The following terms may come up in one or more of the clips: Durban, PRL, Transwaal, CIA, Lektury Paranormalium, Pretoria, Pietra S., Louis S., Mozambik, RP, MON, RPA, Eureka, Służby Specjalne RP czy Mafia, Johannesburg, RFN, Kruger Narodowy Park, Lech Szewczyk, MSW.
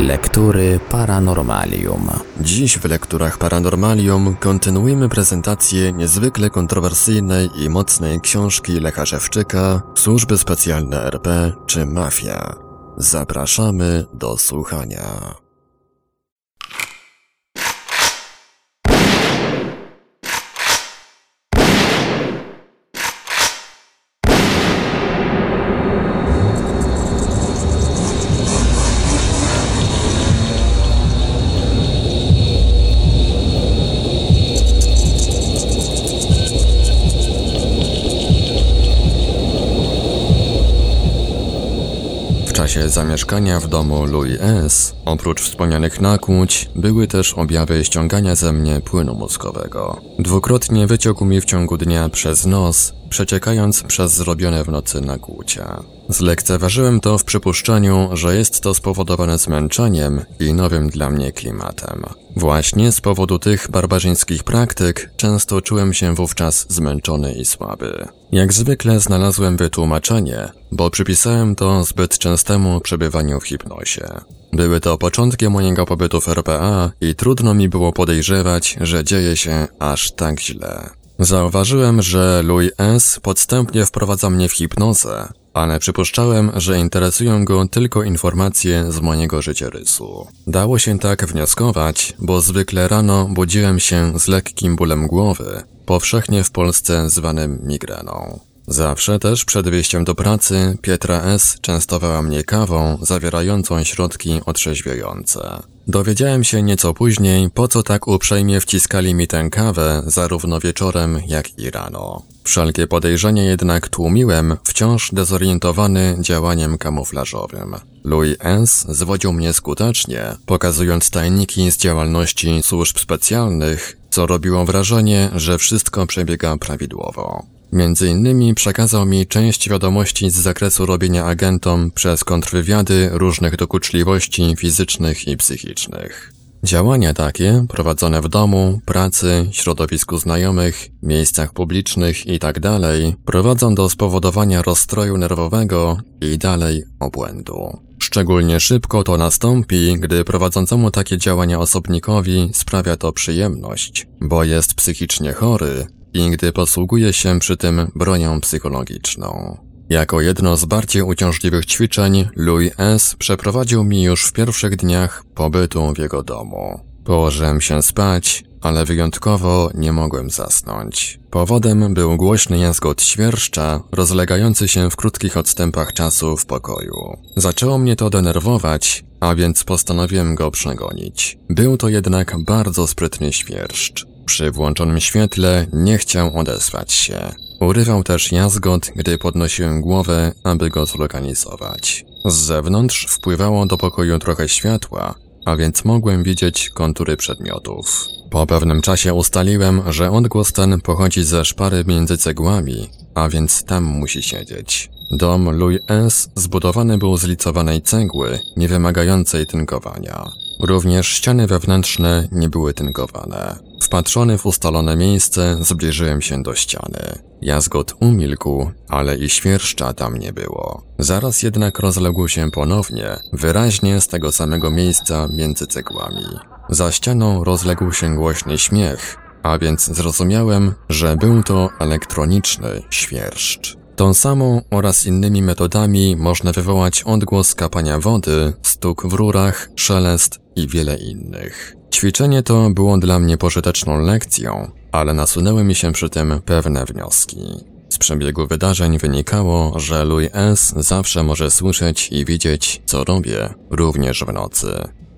Lektury Paranormalium. Dziś w Lekturach Paranormalium kontynuujemy prezentację niezwykle kontrowersyjnej i mocnej książki Lecha Szewczyka Służby Specjalne RP czy Mafia. Zapraszamy do słuchania. W czasie zamieszkania w domu Louis S., oprócz wspomnianych nakłuć, były też objawy ściągania ze mnie płynu mózgowego. Dwukrotnie wyciekł mi w ciągu dnia przez nos, przeciekając przez zrobione w nocy nakłucia. Zlekceważyłem to w przypuszczeniu, że jest to spowodowane zmęczeniem i nowym dla mnie klimatem. Właśnie z powodu tych barbarzyńskich praktyk często czułem się wówczas zmęczony i słaby. Jak zwykle znalazłem wytłumaczenie, bo przypisałem to zbyt częstemu przebywaniu w hipnozie. Były to początki mojego pobytu w RPA i trudno mi było podejrzewać, że dzieje się aż tak źle. Zauważyłem, że Louis S. podstępnie wprowadza mnie w hipnozę, ale przypuszczałem, że interesują go tylko informacje z mojego życiorysu. Dało się tak wnioskować, bo zwykle rano budziłem się z lekkim bólem głowy, powszechnie w Polsce zwanym migreną. Zawsze też przed wyjściem do pracy Pietra S. częstowała mnie kawą zawierającą środki otrzeźwiające. Dowiedziałem się nieco później, po co tak uprzejmie wciskali mi tę kawę zarówno wieczorem, jak i rano. Wszelkie podejrzenie jednak tłumiłem, wciąż dezorientowany działaniem kamuflażowym. Louis S. zwodził mnie skutecznie, pokazując tajniki z działalności służb specjalnych, co robiło wrażenie, że wszystko przebiega prawidłowo. Między innymi przekazał mi część wiadomości z zakresu robienia agentom przez kontrwywiady różnych dokuczliwości fizycznych i psychicznych. Działania takie, prowadzone w domu, pracy, środowisku znajomych, miejscach publicznych itd. prowadzą do spowodowania rozstroju nerwowego i dalej obłędu. Szczególnie szybko to nastąpi, gdy prowadzącemu takie działania osobnikowi sprawia to przyjemność, bo jest psychicznie chory, i gdy posługuje się przy tym bronią psychologiczną. Jako jedno z bardziej uciążliwych ćwiczeń Louis S. przeprowadził mi już w pierwszych dniach pobytu w jego domu. Położyłem się spać, ale wyjątkowo nie mogłem zasnąć. Powodem był głośny jazgot świerszcza, rozlegający się w krótkich odstępach czasu w pokoju. Zaczęło mnie to denerwować, a więc postanowiłem go przegonić. Był to jednak bardzo sprytny świerszcz. Przy włączonym świetle nie chciał odezwać się. Urywał też jazgot, gdy podnosiłem głowę, aby go zlokalizować. Z zewnątrz wpływało do pokoju trochę światła, a więc mogłem widzieć kontury przedmiotów. Po pewnym czasie ustaliłem, że odgłos ten pochodzi ze szpary między cegłami, a więc tam musi siedzieć. Dom Louis S. zbudowany był z licowanej cegły, nie wymagającej tynkowania. Również ściany wewnętrzne nie były tynkowane. Wpatrzony w ustalone miejsce, zbliżyłem się do ściany. Jazgot umilkł, ale i świerszcza tam nie było. Zaraz jednak rozległ się ponownie, wyraźnie z tego samego miejsca między cegłami. Za ścianą rozległ się głośny śmiech, a więc zrozumiałem, że był to elektroniczny świerszcz. Tą samą oraz innymi metodami można wywołać odgłos kapania wody, stuk w rurach, szelest i wiele innych. Ćwiczenie to było dla mnie pożyteczną lekcją, ale nasunęły mi się przy tym pewne wnioski. Z przebiegu wydarzeń wynikało, że Louis S. zawsze może słyszeć i widzieć, co robię, również w nocy.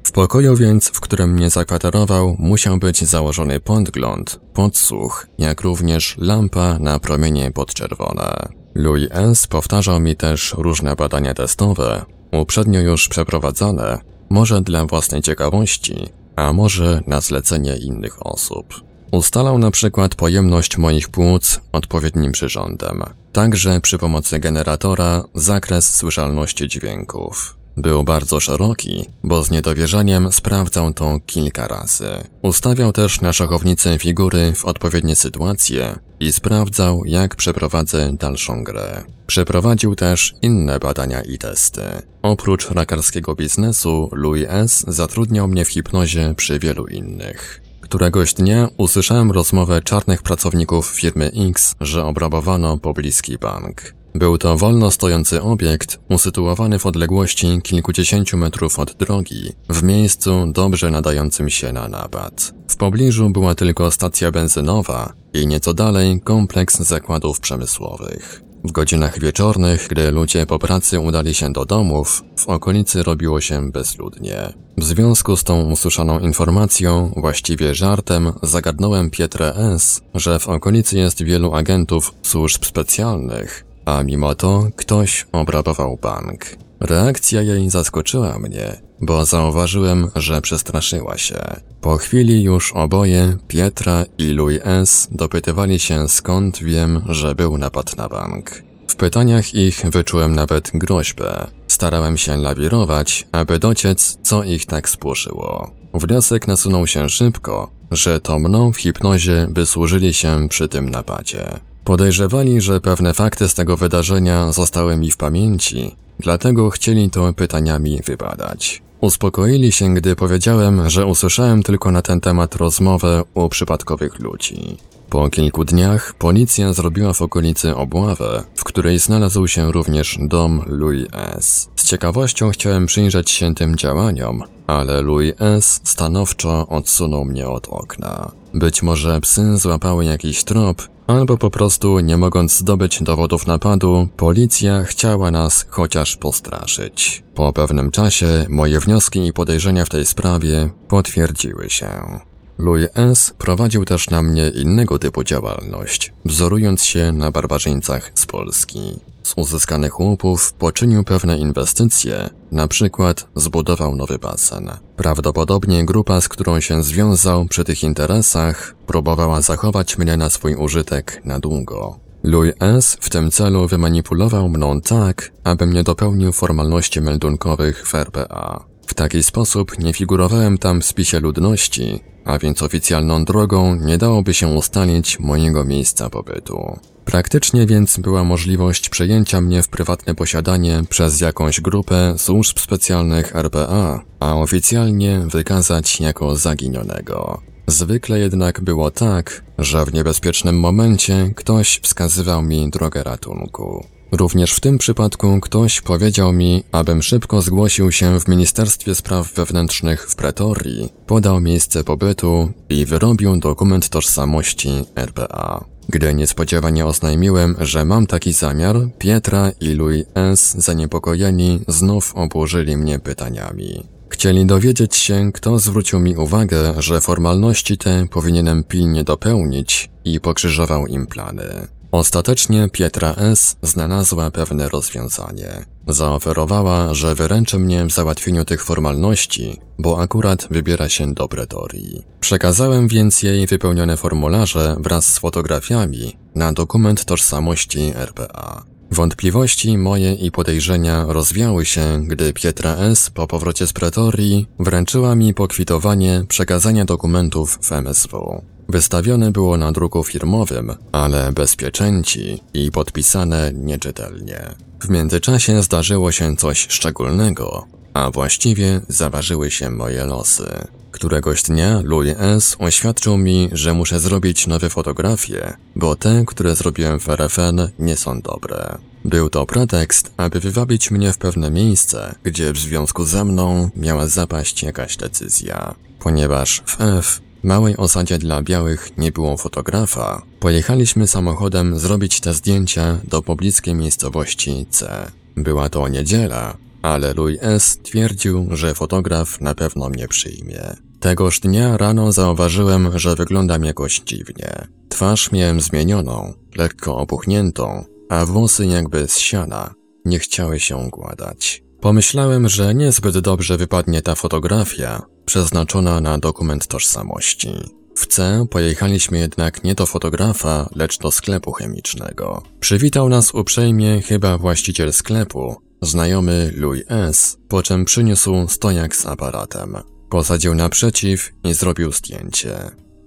W pokoju więc, w którym mnie zakwaterował, musiał być założony podgląd, podsłuch, jak również lampa na promienie podczerwone. Louis S. powtarzał mi też różne badania testowe, uprzednio już przeprowadzone, może dla własnej ciekawości, a może na zlecenie innych osób. Ustalał na przykład pojemność moich płuc odpowiednim przyrządem, także przy pomocy generatora zakres słyszalności dźwięków. Był bardzo szeroki, bo z niedowierzaniem sprawdzał to kilka razy. Ustawiał też na szachownicy figury w odpowiednie sytuacje i sprawdzał, jak przeprowadzę dalszą grę. Przeprowadził też inne badania i testy. Oprócz rakarskiego biznesu, Louis S. zatrudniał mnie w hipnozie przy wielu innych. Któregoś dnia usłyszałem rozmowę czarnych pracowników firmy X, że obrabowano pobliski bank. Był to wolno stojący obiekt, usytuowany w odległości kilkudziesięciu metrów od drogi, w miejscu dobrze nadającym się na napad. W pobliżu była tylko stacja benzynowa i nieco dalej kompleks zakładów przemysłowych. W godzinach wieczornych, gdy ludzie po pracy udali się do domów, w okolicy robiło się bezludnie. W związku z tą usłyszaną informacją, właściwie żartem, zagadnąłem Pietrę S., że w okolicy jest wielu agentów służb specjalnych, a mimo to ktoś obrabował bank. Reakcja jej zaskoczyła mnie, bo zauważyłem, że przestraszyła się. Po chwili już oboje, Pietra i Louis S., dopytywali się, skąd wiem, że był napad na bank. W pytaniach ich wyczułem nawet groźbę. Starałem się lawirować, aby dociec, co ich tak spłoszyło. Wniosek nasunął się szybko, że to mną w hipnozie wysłużyli się przy tym napadzie. Podejrzewali, że pewne fakty z tego wydarzenia zostały mi w pamięci, dlatego chcieli to pytaniami wybadać. Uspokoili się, gdy powiedziałem, że usłyszałem tylko na ten temat rozmowę u przypadkowych ludzi. Po kilku dniach policja zrobiła w okolicy obławę, w której znalazł się również dom Louis S. Z ciekawością chciałem przyjrzeć się tym działaniom, ale Louis S. stanowczo odsunął mnie od okna. Być może psy złapały jakiś trop, albo po prostu, nie mogąc zdobyć dowodów napadu, policja chciała nas chociaż postraszyć. Po pewnym czasie moje wnioski i podejrzenia w tej sprawie potwierdziły się. Louis S. prowadził też na mnie innego typu działalność, wzorując się na barbarzyńcach z Polski. Z uzyskanych łupów poczynił pewne inwestycje, na przykład zbudował nowy basen. Prawdopodobnie grupa, z którą się związał przy tych interesach, próbowała zachować mnie na swój użytek na długo. Louis S. w tym celu wymanipulował mną tak, abym nie dopełnił formalności meldunkowych w RPA. W taki sposób nie figurowałem tam w spisie ludności, a więc oficjalną drogą nie dałoby się ustalić mojego miejsca pobytu. Praktycznie więc była możliwość przejęcia mnie w prywatne posiadanie przez jakąś grupę służb specjalnych RPA, a oficjalnie wykazać jako zaginionego. Zwykle jednak było tak, że w niebezpiecznym momencie ktoś wskazywał mi drogę ratunku. Również w tym przypadku ktoś powiedział mi, abym szybko zgłosił się w Ministerstwie Spraw Wewnętrznych w Pretorii, podał miejsce pobytu i wyrobił dokument tożsamości RPA. Gdy niespodziewanie oznajmiłem, że mam taki zamiar, Pietra i Louis S. zaniepokojeni znów obłożyli mnie pytaniami. Chcieli dowiedzieć się, kto zwrócił mi uwagę, że formalności te powinienem pilnie dopełnić, i pokrzyżował im plany. Ostatecznie Pietra S. znalazła pewne rozwiązanie. Zaoferowała, że wyręczy mnie w załatwieniu tych formalności, bo akurat wybiera się do Pretorii. Przekazałem więc jej wypełnione formularze wraz z fotografiami na dokument tożsamości RPA. Wątpliwości moje i podejrzenia rozwiały się, gdy Pietra S. po powrocie z Pretorii wręczyła mi pokwitowanie przekazania dokumentów w MSW. Wystawione było na druku firmowym, ale bez pieczęci i podpisane nieczytelnie. W międzyczasie zdarzyło się coś szczególnego, a właściwie zaważyły się moje losy. Któregoś dnia Louis S. oświadczył mi, że muszę zrobić nowe fotografie, bo te, które zrobiłem w RFN, nie są dobre. Był to pretekst, aby wywabić mnie w pewne miejsce, gdzie w związku ze mną miała zapaść jakaś decyzja. Ponieważ w małej osadzie dla białych nie było fotografa, pojechaliśmy samochodem zrobić te zdjęcia do pobliskiej miejscowości C. Była to niedziela, ale Louis S. twierdził, że fotograf na pewno mnie przyjmie. Tegoż dnia rano zauważyłem, że wyglądam jakoś dziwnie. Twarz miałem zmienioną, lekko opuchniętą, a włosy jakby z siana, nie chciały się układać. Pomyślałem, że niezbyt dobrze wypadnie ta fotografia, przeznaczona na dokument tożsamości. W C pojechaliśmy jednak nie do fotografa, lecz do sklepu chemicznego. Przywitał nas uprzejmie chyba właściciel sklepu, znajomy Louis S., po czym przyniósł stojak z aparatem. Posadził naprzeciw i zrobił zdjęcie.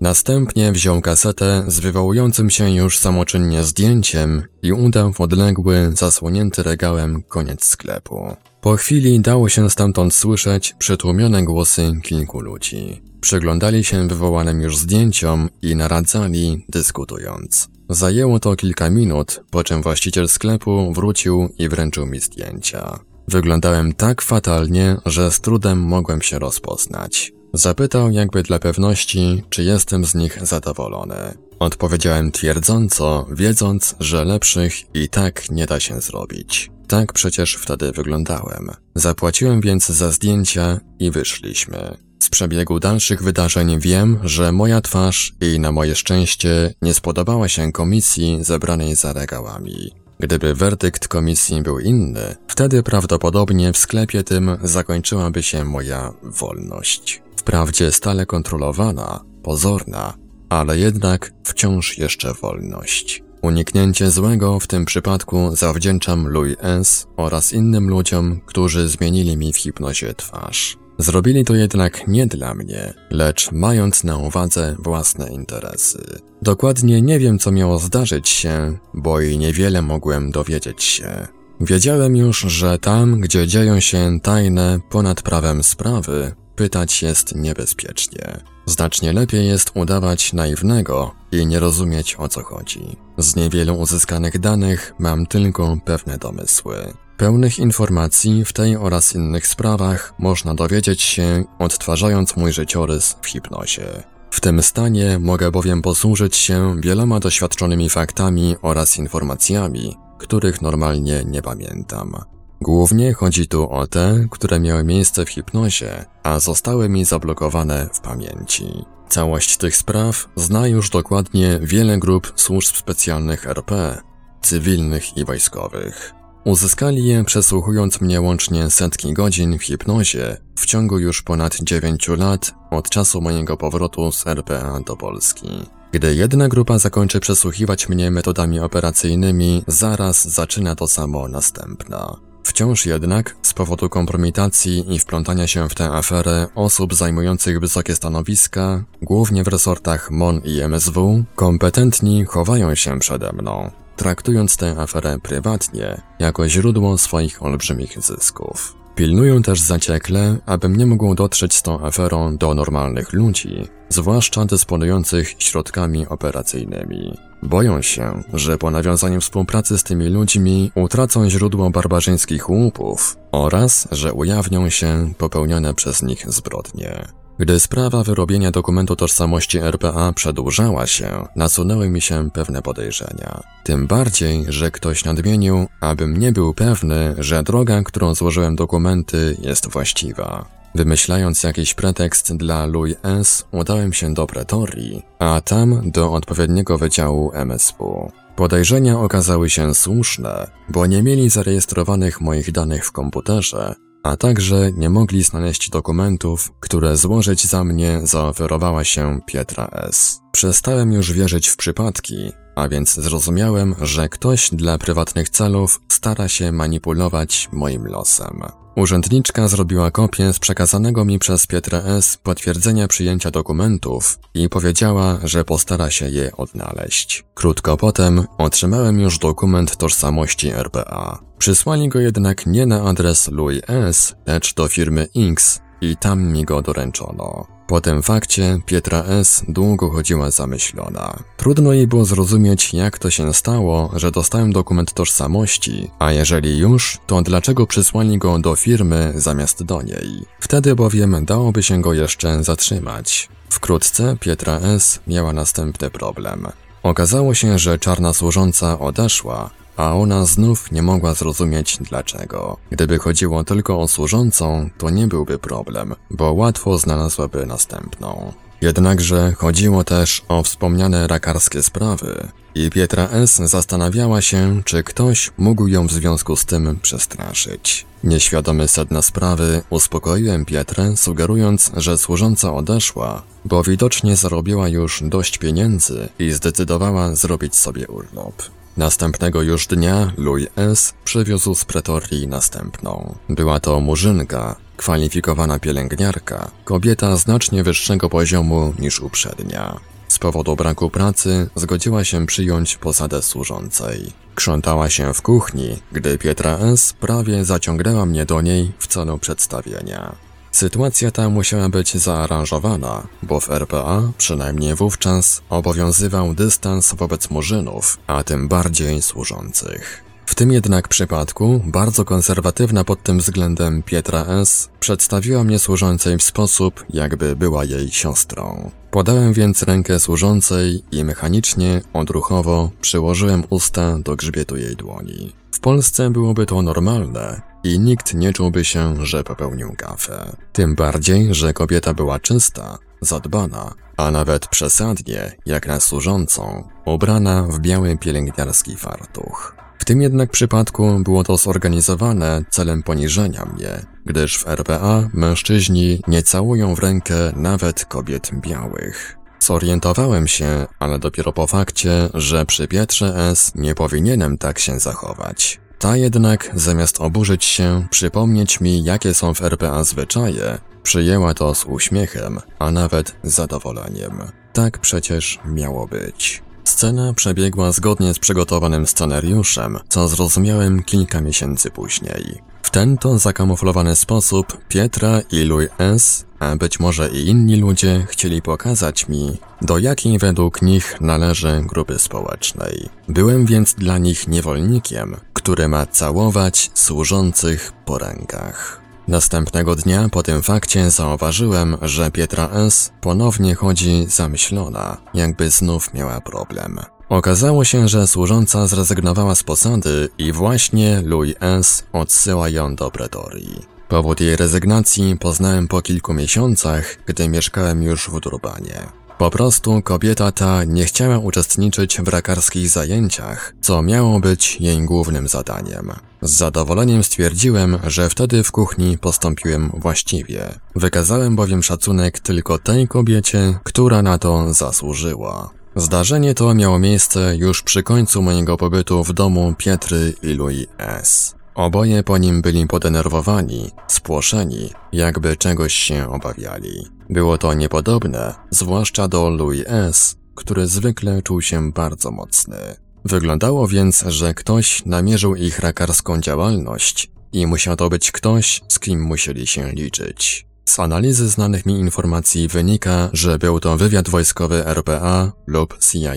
Następnie wziął kasetę z wywołującym się już samoczynnie zdjęciem i udał w odległy, zasłonięty regałem koniec sklepu. Po chwili dało się stamtąd słyszeć przytłumione głosy kilku ludzi. Przyglądali się wywołanym już zdjęciom i naradzali, dyskutując. Zajęło to kilka minut, po czym właściciel sklepu wrócił i wręczył mi zdjęcia. Wyglądałem tak fatalnie, że z trudem mogłem się rozpoznać. Zapytał jakby dla pewności, czy jestem z nich zadowolony. Odpowiedziałem twierdząco, wiedząc, że lepszych i tak nie da się zrobić. Tak przecież wtedy wyglądałem. Zapłaciłem więc za zdjęcia i wyszliśmy. Z przebiegu dalszych wydarzeń wiem, że moja twarz i na moje szczęście nie spodobała się komisji zebranej za regałami. Gdyby werdykt komisji był inny, wtedy prawdopodobnie w sklepie tym zakończyłaby się moja wolność. Wprawdzie stale kontrolowana, pozorna, ale jednak wciąż jeszcze wolność. Uniknięcie złego w tym przypadku zawdzięczam Louis S. oraz innym ludziom, którzy zmienili mi w hipnozie twarz. Zrobili to jednak nie dla mnie, lecz mając na uwadze własne interesy. Dokładnie nie wiem, co miało zdarzyć się, bo i niewiele mogłem dowiedzieć się. Wiedziałem już, że tam, gdzie dzieją się tajne, ponad prawem sprawy, pytać jest niebezpiecznie. Znacznie lepiej jest udawać naiwnego i nie rozumieć, o co chodzi. Z niewielu uzyskanych danych mam tylko pewne domysły. Pełnych informacji w tej oraz innych sprawach można dowiedzieć się, odtwarzając mój życiorys w hipnozie. W tym stanie mogę bowiem posłużyć się wieloma doświadczonymi faktami oraz informacjami, których normalnie nie pamiętam. Głównie chodzi tu o te, które miały miejsce w hipnozie, a zostały mi zablokowane w pamięci. Całość tych spraw zna już dokładnie wiele grup służb specjalnych RP, cywilnych i wojskowych. Uzyskali je przesłuchując mnie łącznie setki godzin w hipnozie w ciągu już ponad 9 lat od czasu mojego powrotu z RPA do Polski. Gdy jedna grupa zakończy przesłuchiwać mnie metodami operacyjnymi, zaraz zaczyna to samo następna. Wciąż jednak, z powodu kompromitacji i wplątania się w tę aferę osób zajmujących wysokie stanowiska, głównie w resortach MON i MSW, kompetentni chowają się przede mną, traktując tę aferę prywatnie jako źródło swoich olbrzymich zysków. Pilnują też zaciekle, abym nie mógł dotrzeć z tą aferą do normalnych ludzi, zwłaszcza dysponujących środkami operacyjnymi. Boją się, że po nawiązaniu współpracy z tymi ludźmi utracą źródło barbarzyńskich łupów oraz, że ujawnią się popełnione przez nich zbrodnie. Gdy sprawa wyrobienia dokumentu tożsamości RPA przedłużała się, nasunęły mi się pewne podejrzenia. Tym bardziej, że ktoś nadmienił, abym nie był pewny, że droga, którą złożyłem dokumenty, jest właściwa. Wymyślając jakiś pretekst dla Louis S., udałem się do Pretorii, a tam do odpowiedniego wydziału MSW. Podejrzenia okazały się słuszne, bo nie mieli zarejestrowanych moich danych w komputerze, a także nie mogli znaleźć dokumentów, które złożyć za mnie zaoferowała się Pietra S. Przestałem już wierzyć w przypadki, a więc zrozumiałem, że ktoś dla prywatnych celów stara się manipulować moim losem. Urzędniczka zrobiła kopię z przekazanego mi przez Pietrę S. potwierdzenia przyjęcia dokumentów i powiedziała, że postara się je odnaleźć. Krótko potem otrzymałem już dokument tożsamości RPA. Przysłali go jednak nie na adres Louis S., lecz do firmy X i tam mi go doręczono. Po tym fakcie Pietra S. długo chodziła zamyślona. Trudno jej było zrozumieć, jak to się stało, że dostałem dokument tożsamości, a jeżeli już, to dlaczego przysłali go do firmy zamiast do niej. Wtedy bowiem dałoby się go jeszcze zatrzymać. Wkrótce Pietra S. miała następny problem. Okazało się, że czarna służąca odeszła, a ona znów nie mogła zrozumieć dlaczego. Gdyby chodziło tylko o służącą, to nie byłby problem, bo łatwo znalazłaby następną. Jednakże chodziło też o wspomniane rakarskie sprawy i Pietra S. zastanawiała się, czy ktoś mógł ją w związku z tym przestraszyć. Nieświadomy sedna sprawy, uspokoiłem Pietrę, sugerując, że służąca odeszła, bo widocznie zarobiła już dość pieniędzy i zdecydowała zrobić sobie urlop. Następnego już dnia Louis S. przywiózł z Pretorii następną. Była to Murzynka, kwalifikowana pielęgniarka, kobieta znacznie wyższego poziomu niż uprzednia. Z powodu braku pracy zgodziła się przyjąć posadę służącej. Krzątała się w kuchni, gdy Pietra S. prawie zaciągnęła mnie do niej w celu przedstawienia. Sytuacja ta musiała być zaaranżowana, bo w RPA, przynajmniej wówczas, obowiązywał dystans wobec murzynów, a tym bardziej służących. W tym jednak przypadku bardzo konserwatywna pod tym względem Pietra S. przedstawiła mnie służącej w sposób, jakby była jej siostrą. Podałem więc rękę służącej i mechanicznie, odruchowo przyłożyłem usta do grzbietu jej dłoni. W Polsce byłoby to normalne i nikt nie czułby się, że popełnił gafę. Tym bardziej, że kobieta była czysta, zadbana, a nawet przesadnie, jak na służącą, ubrana w biały pielęgniarski fartuch. W tym jednak przypadku było to zorganizowane celem poniżenia mnie, gdyż w RPA mężczyźni nie całują w rękę nawet kobiet białych. Zorientowałem się, ale dopiero po fakcie, że przy Pietrze S. nie powinienem tak się zachować. Ta jednak, zamiast oburzyć się, przypomnieć mi, jakie są w RPA zwyczaje, przyjęła to z uśmiechem, a nawet zadowoleniem. Tak przecież miało być. Scena przebiegła zgodnie z przygotowanym scenariuszem, co zrozumiałem kilka miesięcy później. W ten to zakamuflowany sposób Pietra i Louis S., a być może i inni ludzie, chcieli pokazać mi, do jakiej według nich należy grupy społecznej. Byłem więc dla nich niewolnikiem, który ma całować służących po rękach. Następnego dnia po tym fakcie zauważyłem, że Pietra S. ponownie chodzi zamyślona, jakby znów miała problem. Okazało się, że służąca zrezygnowała z posady i właśnie Louis S. odsyła ją do Pretorii. Powód jej rezygnacji poznałem po kilku miesiącach, gdy mieszkałem już w Durbanie. Po prostu kobieta ta nie chciała uczestniczyć w rakarskich zajęciach, co miało być jej głównym zadaniem. Z zadowoleniem stwierdziłem, że wtedy w kuchni postąpiłem właściwie. Wykazałem bowiem szacunek tylko tej kobiecie, która na to zasłużyła. Zdarzenie to miało miejsce już przy końcu mojego pobytu w domu Pietry i Louis S. Oboje po nim byli podenerwowani, spłoszeni, jakby czegoś się obawiali. Było to niepodobne, zwłaszcza do Louis S., który zwykle czuł się bardzo mocny. Wyglądało więc, że ktoś namierzył ich rakarską działalność i musiał to być ktoś, z kim musieli się liczyć. Z analizy znanych mi informacji wynika, że był to wywiad wojskowy RPA lub CIA.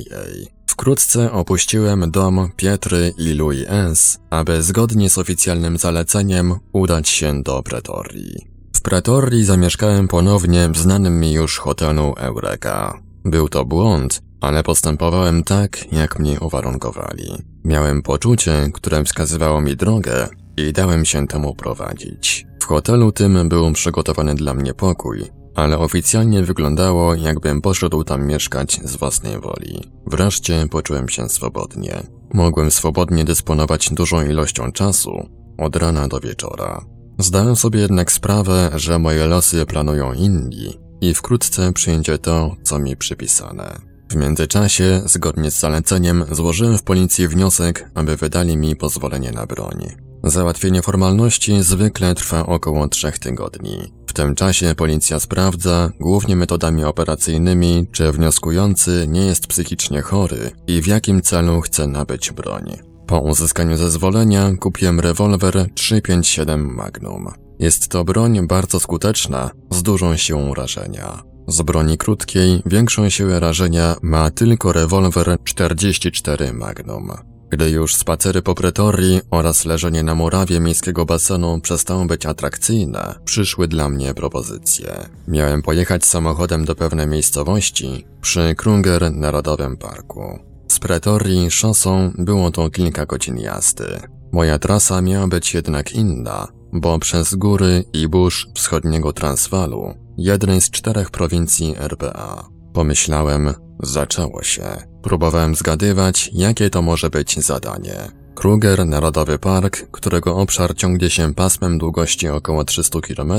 Wkrótce opuściłem dom Pietry i Louis S., aby zgodnie z oficjalnym zaleceniem udać się do Pretorii. W Pretorii zamieszkałem ponownie w znanym mi już hotelu Eureka. Był to błąd, ale postępowałem tak, jak mnie uwarunkowali. Miałem poczucie, które wskazywało mi drogę i dałem się temu prowadzić. W hotelu tym był przygotowany dla mnie pokój, ale oficjalnie wyglądało, jakbym poszedł tam mieszkać z własnej woli. Wreszcie poczułem się swobodnie. Mogłem swobodnie dysponować dużą ilością czasu, od rana do wieczora. Zdałem sobie jednak sprawę, że moje losy planują inni i wkrótce przyjdzie to, co mi przypisane. W międzyczasie, zgodnie z zaleceniem, złożyłem w policji wniosek, aby wydali mi pozwolenie na broń. Załatwienie formalności zwykle trwa około 3 tygodni. W tym czasie policja sprawdza, głównie metodami operacyjnymi, czy wnioskujący nie jest psychicznie chory i w jakim celu chce nabyć broń. Po uzyskaniu zezwolenia kupiłem rewolwer 357 Magnum. Jest to broń bardzo skuteczna, z dużą siłą rażenia. Z broni krótkiej większą siłę rażenia ma tylko rewolwer 44 Magnum. Gdy już spacery po Pretorii oraz leżenie na murawie miejskiego basenu przestało być atrakcyjne, przyszły dla mnie propozycje. Miałem pojechać samochodem do pewnej miejscowości przy Kruger Narodowym Parku. Z Pretorii szosą było to kilka godzin jazdy. Moja trasa miała być jednak inna, bo przez góry i burz wschodniego Transwaalu, jednej z 4 prowincji RPA. Pomyślałem, zaczęło się. Próbowałem zgadywać, jakie to może być zadanie. Kruger Narodowy Park, którego obszar ciągnie się pasmem długości około 300 km,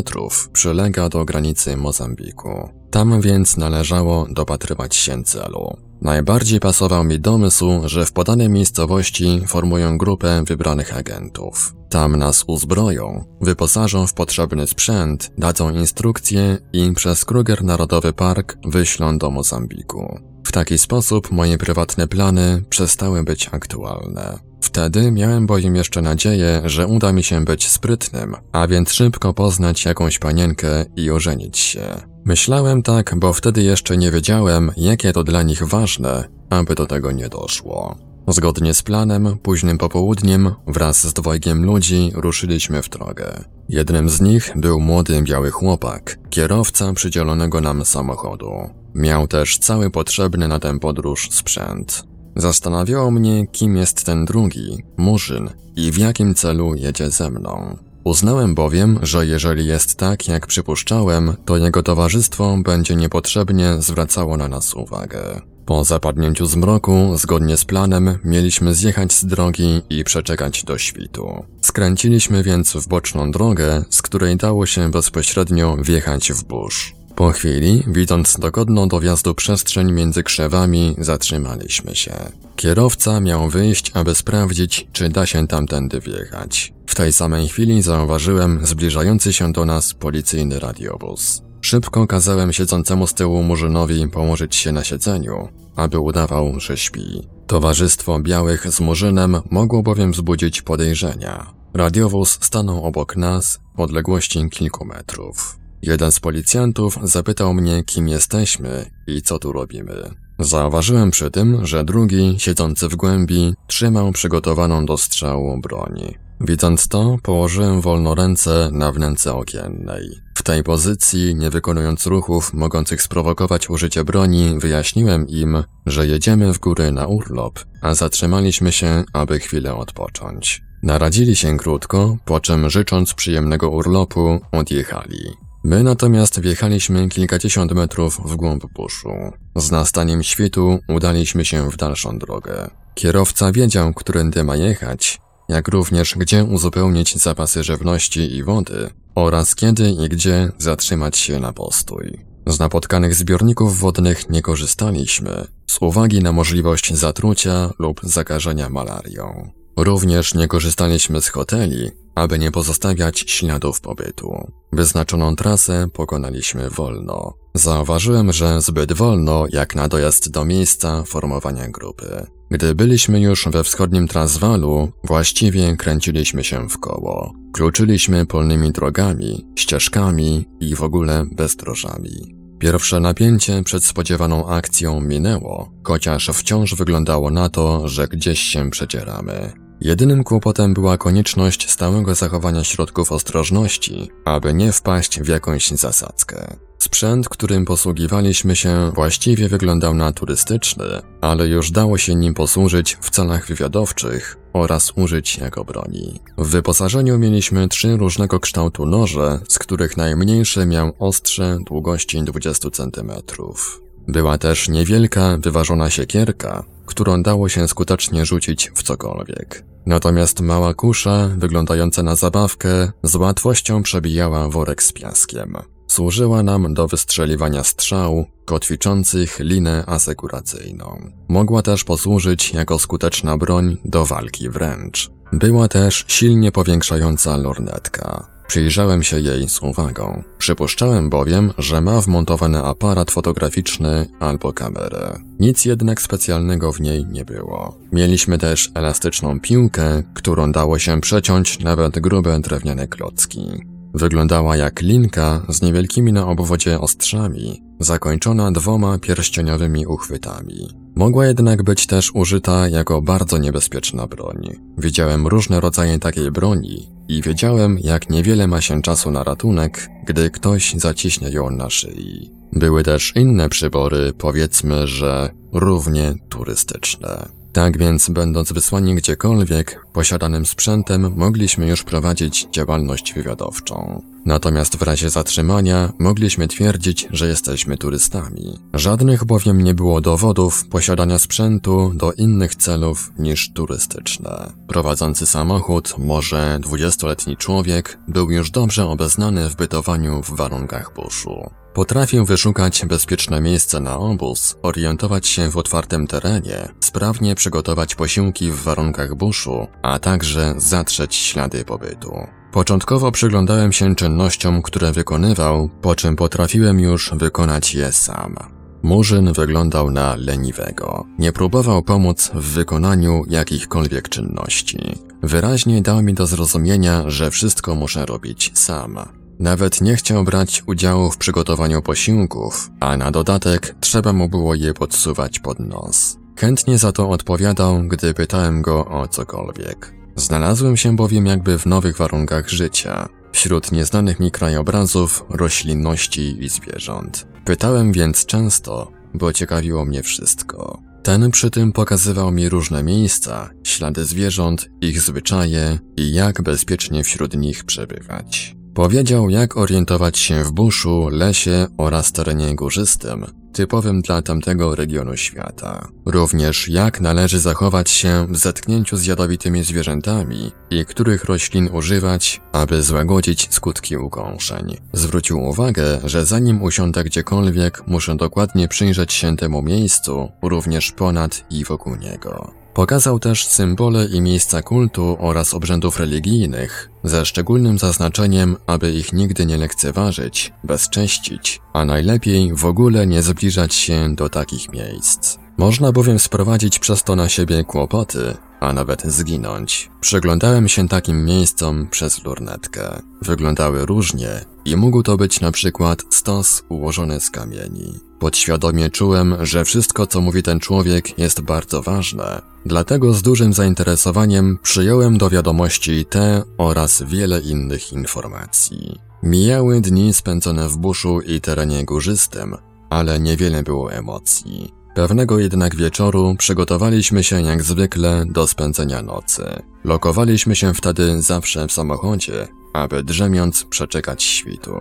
przylega do granicy Mozambiku. Tam więc należało dopatrywać się celu. Najbardziej pasował mi domysł, że w podanej miejscowości formują grupę wybranych agentów. Tam nas uzbroją, wyposażą w potrzebny sprzęt, dadzą instrukcje i przez Kruger Narodowy Park wyślą do Mozambiku. W taki sposób moje prywatne plany przestały być aktualne. Wtedy miałem bowiem jeszcze nadzieję, że uda mi się być sprytnym, a więc szybko poznać jakąś panienkę i ożenić się. Myślałem tak, bo wtedy jeszcze nie wiedziałem, jakie to dla nich ważne, aby do tego nie doszło. Zgodnie z planem, późnym popołudniem wraz z dwojgiem ludzi ruszyliśmy w drogę. Jednym z nich był młody biały chłopak, kierowca przydzielonego nam samochodu. Miał też cały potrzebny na tę podróż sprzęt. Zastanawiało mnie, kim jest ten drugi, murzyn, i w jakim celu jedzie ze mną. Uznałem bowiem, że jeżeli jest tak, jak przypuszczałem, to jego towarzystwo będzie niepotrzebnie zwracało na nas uwagę. Po zapadnięciu zmroku, zgodnie z planem, mieliśmy zjechać z drogi i przeczekać do świtu. Skręciliśmy więc w boczną drogę, z której dało się bezpośrednio wjechać w burz. Po chwili, widząc dogodną do wjazdu przestrzeń między krzewami, zatrzymaliśmy się. Kierowca miał wyjść, aby sprawdzić, czy da się tamtędy wjechać. W tej samej chwili zauważyłem zbliżający się do nas policyjny radiowóz. Szybko kazałem siedzącemu z tyłu murzynowi położyć się na siedzeniu, aby udawał, że śpi. Towarzystwo białych z murzynem mogło bowiem wzbudzić podejrzenia. Radiowóz stanął obok nas w odległości kilku metrów. Jeden z policjantów zapytał mnie, kim jesteśmy i co tu robimy. Zauważyłem przy tym, że drugi, siedzący w głębi, trzymał przygotowaną do strzału broń. Widząc to, położyłem wolno ręce na wnęce okiennej. W tej pozycji, nie wykonując ruchów mogących sprowokować użycie broni, wyjaśniłem im, że jedziemy w góry na urlop, a zatrzymaliśmy się, aby chwilę odpocząć. Naradzili się krótko, po czym życząc przyjemnego urlopu, odjechali. My natomiast wjechaliśmy kilkadziesiąt metrów w głąb buszu. Z nastaniem świtu udaliśmy się w dalszą drogę. Kierowca wiedział, którędy ma jechać, jak również gdzie uzupełnić zapasy żywności i wody oraz kiedy i gdzie zatrzymać się na postój. Z napotkanych zbiorników wodnych nie korzystaliśmy z uwagi na możliwość zatrucia lub zakażenia malarią. Również nie korzystaliśmy z hoteli, aby nie pozostawiać śladów pobytu. Wyznaczoną trasę pokonaliśmy wolno. Zauważyłem, że zbyt wolno jak na dojazd do miejsca formowania grupy. Gdy byliśmy już we wschodnim Transwaalu, właściwie kręciliśmy się w koło. Kluczyliśmy polnymi drogami, ścieżkami i w ogóle bezdrożami. Pierwsze napięcie przed spodziewaną akcją minęło, chociaż wciąż wyglądało na to, że gdzieś się przedzieramy. Jedynym kłopotem była konieczność stałego zachowania środków ostrożności, aby nie wpaść w jakąś zasadzkę. Sprzęt, którym posługiwaliśmy się, właściwie wyglądał na turystyczny, ale już dało się nim posłużyć w celach wywiadowczych oraz użyć jako broni. W wyposażeniu mieliśmy 3 różnego kształtu noże, z których najmniejszy miał ostrze długości 20 cm. Była też niewielka, wyważona siekierka, którą dało się skutecznie rzucić w cokolwiek. Natomiast mała kusza, wyglądająca na zabawkę, z łatwością przebijała worek z piaskiem. Służyła nam do wystrzeliwania strzał kotwiczących linę asekuracyjną. Mogła też posłużyć jako skuteczna broń do walki wręcz. Była też silnie powiększająca lornetka. Przyjrzałem się jej z uwagą. Przypuszczałem bowiem, że ma wmontowany aparat fotograficzny albo kamerę. Nic jednak specjalnego w niej nie było. Mieliśmy też elastyczną piłkę, którą dało się przeciąć nawet grube drewniane klocki. Wyglądała jak linka z niewielkimi na obwodzie ostrzami, zakończona 2 pierścieniowymi uchwytami. Mogła jednak być też użyta jako bardzo niebezpieczna broń. Widziałem różne rodzaje takiej broni i wiedziałem, jak niewiele ma się czasu na ratunek, gdy ktoś zaciśnie ją na szyi. Były też inne przybory, powiedzmy, że równie turystyczne. Tak więc, będąc wysłani gdziekolwiek, Posiadanym sprzętem mogliśmy już prowadzić działalność wywiadowczą. Natomiast w razie zatrzymania mogliśmy twierdzić, że jesteśmy turystami. Żadnych bowiem nie było dowodów posiadania sprzętu do innych celów niż turystyczne. Prowadzący samochód, może 20-letni człowiek, był już dobrze obeznany w bytowaniu w warunkach buszu. Potrafił wyszukać bezpieczne miejsce na obóz, orientować się w otwartym terenie, sprawnie przygotować posiłki w warunkach buszu, a także zatrzeć ślady pobytu. Początkowo przyglądałem się czynnościom, które wykonywał, po czym potrafiłem już wykonać je sam. Murzyn wyglądał na leniwego. Nie próbował pomóc w wykonaniu jakichkolwiek czynności. Wyraźnie dał mi do zrozumienia, że wszystko muszę robić sam. Nawet nie chciał brać udziału w przygotowaniu posiłków, a na dodatek trzeba mu było je podsuwać pod nos. Chętnie za to odpowiadał, gdy pytałem go o cokolwiek. Znalazłem się bowiem jakby w nowych warunkach życia, wśród nieznanych mi krajobrazów, roślinności i zwierząt. Pytałem więc często, bo ciekawiło mnie wszystko. Ten przy tym pokazywał mi różne miejsca, ślady zwierząt, ich zwyczaje i jak bezpiecznie wśród nich przebywać. Powiedział, jak orientować się w buszu, lesie oraz terenie górzystym, typowym dla tamtego regionu świata. Również jak należy zachować się w zetknięciu z jadowitymi zwierzętami i których roślin używać, aby złagodzić skutki ukąszeń. Zwrócił uwagę, że zanim usiądę gdziekolwiek, muszę dokładnie przyjrzeć się temu miejscu, również ponad i wokół niego. Pokazał też symbole i miejsca kultu oraz obrzędów religijnych, ze szczególnym zaznaczeniem, aby ich nigdy nie lekceważyć, bezcześcić, a najlepiej w ogóle nie zbliżać się do takich miejsc. Można bowiem sprowadzić przez to na siebie kłopoty, a nawet zginąć. Przyglądałem się takim miejscom przez lornetkę. Wyglądały różnie i mógł to być na przykład stos ułożony z kamieni. Podświadomie czułem, że wszystko, co mówi ten człowiek, jest bardzo ważne, dlatego z dużym zainteresowaniem przyjąłem do wiadomości te oraz wiele innych informacji. Mijały dni spędzone w buszu i terenie górzystym, ale niewiele było emocji. Pewnego jednak wieczoru przygotowaliśmy się jak zwykle do spędzenia nocy. Lokowaliśmy się wtedy zawsze w samochodzie, aby drzemiąc przeczekać świtu.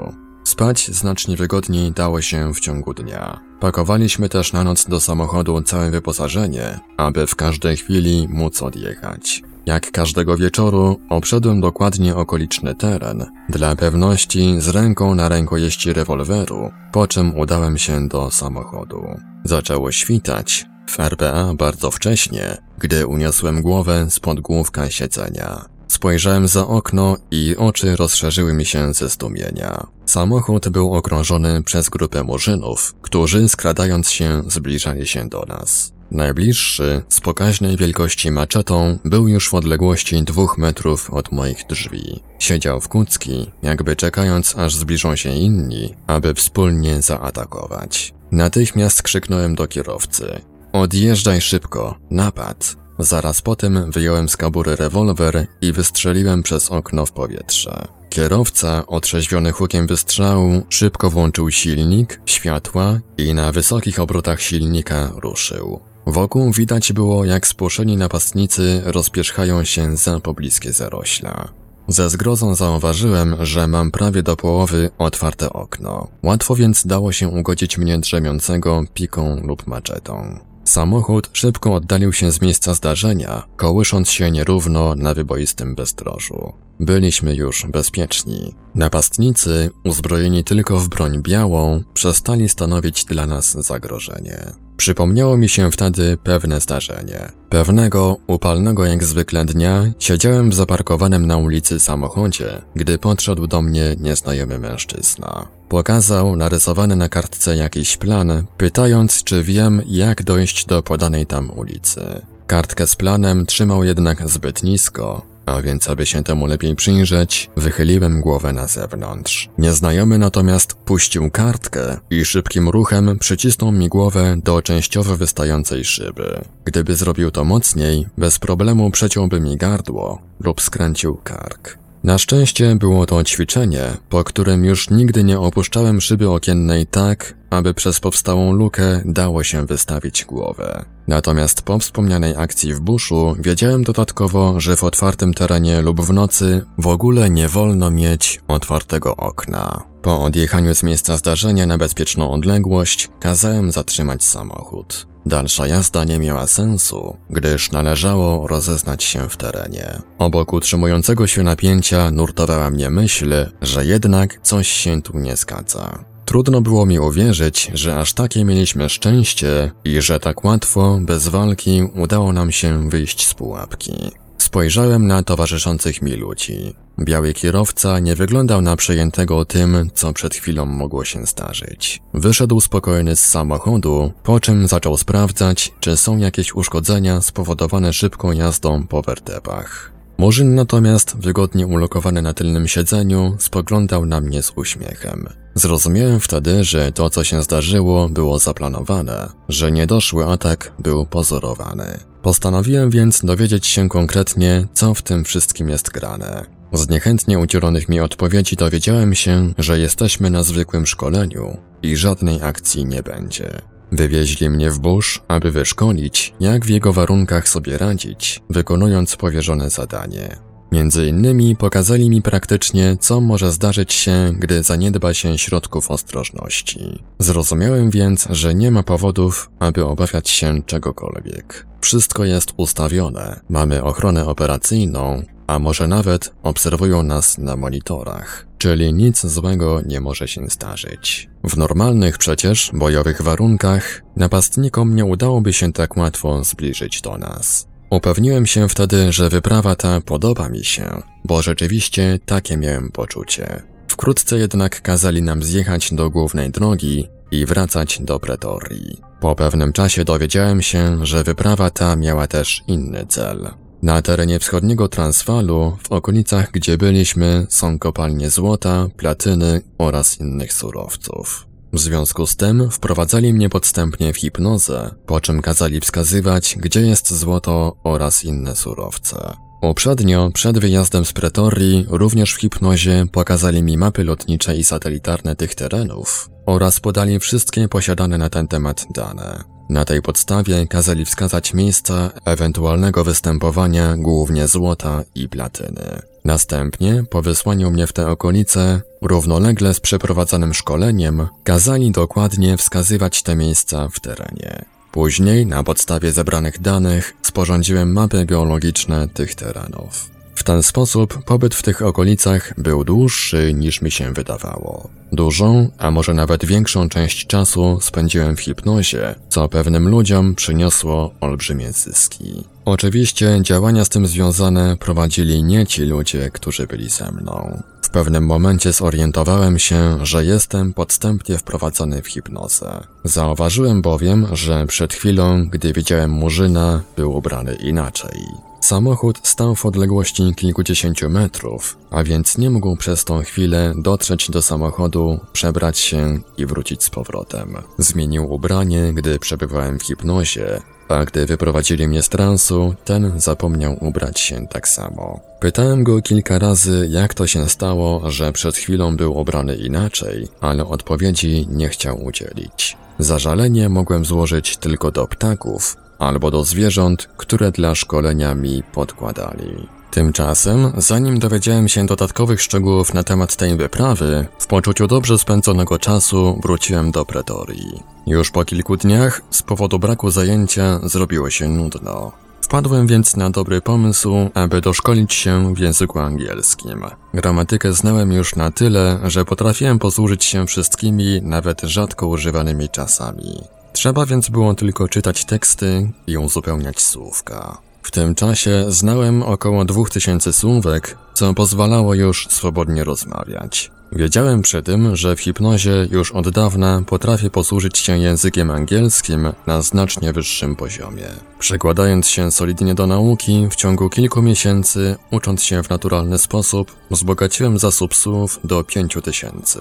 Spać znacznie wygodniej dało się w ciągu dnia. Pakowaliśmy też na noc do samochodu całe wyposażenie, aby w każdej chwili móc odjechać. Jak każdego wieczoru obszedłem dokładnie okoliczny teren, dla pewności z ręką na rękojeści rewolweru, po czym udałem się do samochodu. Zaczęło świtać, w RPA bardzo wcześnie, gdy uniosłem głowę spod główka siedzenia. Spojrzałem za okno i oczy rozszerzyły mi się ze zdumienia. Samochód był okrążony przez grupę murzynów, którzy skradając się zbliżali się do nas. Najbliższy, z pokaźnej wielkości maczetą, był już w odległości 2 metrów od moich drzwi. Siedział w kucki, jakby czekając, aż zbliżą się inni, aby wspólnie zaatakować. Natychmiast krzyknąłem do kierowcy: odjeżdżaj szybko, napad! Zaraz potem wyjąłem z kabury rewolwer i wystrzeliłem przez okno w powietrze. Kierowca, otrzeźwiony hukiem wystrzału, szybko włączył silnik, światła i na wysokich obrotach silnika ruszył. Wokół widać było, jak spłoszeni napastnicy rozpierzchają się za pobliskie zarośla. Ze zgrozą zauważyłem, że mam prawie do połowy otwarte okno. Łatwo więc dało się ugodzić mnie drzemiącego piką lub maczetą. Samochód szybko oddalił się z miejsca zdarzenia, kołysząc się nierówno na wyboistym bezdrożu. Byliśmy już bezpieczni. Napastnicy, uzbrojeni tylko w broń białą, przestali stanowić dla nas zagrożenie. Przypomniało mi się wtedy pewne zdarzenie. Pewnego, upalnego jak zwykle dnia, siedziałem w zaparkowanym na ulicy samochodzie, gdy podszedł do mnie nieznajomy mężczyzna. Pokazał narysowany na kartce jakiś plan, pytając, czy wiem, jak dojść do podanej tam ulicy. Kartkę z planem trzymał jednak zbyt nisko, a więc aby się temu lepiej przyjrzeć, wychyliłem głowę na zewnątrz. Nieznajomy natomiast puścił kartkę i szybkim ruchem przycisnął mi głowę do częściowo wystającej szyby. Gdyby zrobił to mocniej, bez problemu przeciąłby mi gardło lub skręcił kark. Na szczęście było to ćwiczenie, po którym już nigdy nie opuszczałem szyby okiennej tak, aby przez powstałą lukę dało się wystawić głowę. Natomiast po wspomnianej akcji w buszu wiedziałem dodatkowo, że w otwartym terenie lub w nocy w ogóle nie wolno mieć otwartego okna. Po odjechaniu z miejsca zdarzenia na bezpieczną odległość kazałem zatrzymać samochód. Dalsza jazda nie miała sensu, gdyż należało rozeznać się w terenie. Obok utrzymującego się napięcia nurtowała mnie myśl, że jednak coś się tu nie zgadza. Trudno było mi uwierzyć, że aż takie mieliśmy szczęście i że tak łatwo, bez walki, udało nam się wyjść z pułapki. Spojrzałem na towarzyszących mi ludzi. Biały kierowca nie wyglądał na przejętego tym, co przed chwilą mogło się zdarzyć. Wyszedł spokojny z samochodu, po czym zaczął sprawdzać, czy są jakieś uszkodzenia spowodowane szybką jazdą po wertepach. Murzyn natomiast, wygodnie ulokowany na tylnym siedzeniu, spoglądał na mnie z uśmiechem. Zrozumiałem wtedy, że to, co się zdarzyło, było zaplanowane, że niedoszły atak był pozorowany. Postanowiłem więc dowiedzieć się konkretnie, co w tym wszystkim jest grane. Z niechętnie udzielonych mi odpowiedzi dowiedziałem się, że jesteśmy na zwykłym szkoleniu i żadnej akcji nie będzie. Wywieźli mnie w busz, aby wyszkolić, jak w jego warunkach sobie radzić, wykonując powierzone zadanie. Między innymi pokazali mi praktycznie, co może zdarzyć się, gdy zaniedba się środków ostrożności. Zrozumiałem więc, że nie ma powodów, aby obawiać się czegokolwiek. Wszystko jest ustawione, mamy ochronę operacyjną, a może nawet obserwują nas na monitorach, czyli nic złego nie może się zdarzyć. W normalnych przecież bojowych warunkach napastnikom nie udałoby się tak łatwo zbliżyć do nas. Upewniłem się wtedy, że wyprawa ta podoba mi się, bo rzeczywiście takie miałem poczucie. Wkrótce jednak kazali nam zjechać do głównej drogi i wracać do Pretorii. Po pewnym czasie dowiedziałem się, że wyprawa ta miała też inny cel. Na terenie wschodniego Transwaalu, w okolicach gdzie byliśmy, są kopalnie złota, platyny oraz innych surowców. W związku z tym wprowadzali mnie podstępnie w hipnozę, po czym kazali wskazywać, gdzie jest złoto oraz inne surowce. Uprzednio, przed wyjazdem z Pretorii, również w hipnozie pokazali mi mapy lotnicze i satelitarne tych terenów oraz podali wszystkie posiadane na ten temat dane. Na tej podstawie kazali wskazać miejsca ewentualnego występowania głównie złota i platyny. Następnie, po wysłaniu mnie w te okolice, równolegle z przeprowadzanym szkoleniem, kazali dokładnie wskazywać te miejsca w terenie. Później, na podstawie zebranych danych, sporządziłem mapy geologiczne tych terenów. W ten sposób pobyt w tych okolicach był dłuższy niż mi się wydawało. Dużą, a może nawet większą część czasu spędziłem w hipnozie, co pewnym ludziom przyniosło olbrzymie zyski. Oczywiście działania z tym związane prowadzili nie ci ludzie, którzy byli ze mną. W pewnym momencie zorientowałem się, że jestem podstępnie wprowadzony w hipnozę. Zauważyłem bowiem, że przed chwilą, gdy widziałem Murzyna, był ubrany inaczej. Samochód stał w odległości kilkudziesięciu metrów, a więc nie mógł przez tą chwilę dotrzeć do samochodu, przebrać się i wrócić z powrotem. Zmienił ubranie, gdy przebywałem w hipnozie, a gdy wyprowadzili mnie z transu, ten zapomniał ubrać się tak samo. Pytałem go kilka razy, jak to się stało, że przed chwilą był ubrany inaczej, ale odpowiedzi nie chciał udzielić. Zażalenie mogłem złożyć tylko do ptaków, albo do zwierząt, które dla szkolenia mi podkładali. Tymczasem, zanim dowiedziałem się dodatkowych szczegółów na temat tej wyprawy, w poczuciu dobrze spędzonego czasu wróciłem do Pretorii. Już po kilku dniach, z powodu braku zajęcia, zrobiło się nudno. Wpadłem więc na dobry pomysł, aby doszkolić się w języku angielskim. Gramatykę znałem już na tyle, że potrafiłem posłużyć się wszystkimi, nawet rzadko używanymi czasami. Trzeba więc było tylko czytać teksty i uzupełniać słówka. W tym czasie znałem około 2000 słówek, co pozwalało już swobodnie rozmawiać. Wiedziałem przy tym, że w hipnozie już od dawna potrafię posłużyć się językiem angielskim na znacznie wyższym poziomie. Przykładając się solidnie do nauki, w ciągu kilku miesięcy, ucząc się w naturalny sposób, wzbogaciłem zasób słów do 5000.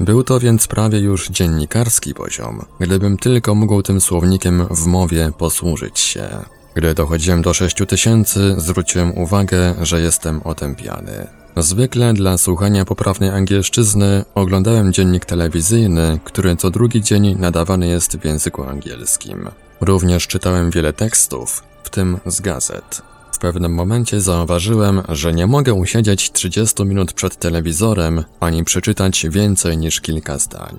Był to więc prawie już dziennikarski poziom, gdybym tylko mógł tym słownikiem w mowie posłużyć się. Gdy dochodziłem do 6000, zwróciłem uwagę, że jestem otępiany. Zwykle dla słuchania poprawnej angielszczyzny oglądałem dziennik telewizyjny, który co drugi dzień nadawany jest w języku angielskim. Również czytałem wiele tekstów, w tym z gazet. W pewnym momencie zauważyłem, że nie mogę usiedzieć 30 minut przed telewizorem, ani przeczytać więcej niż kilka zdań.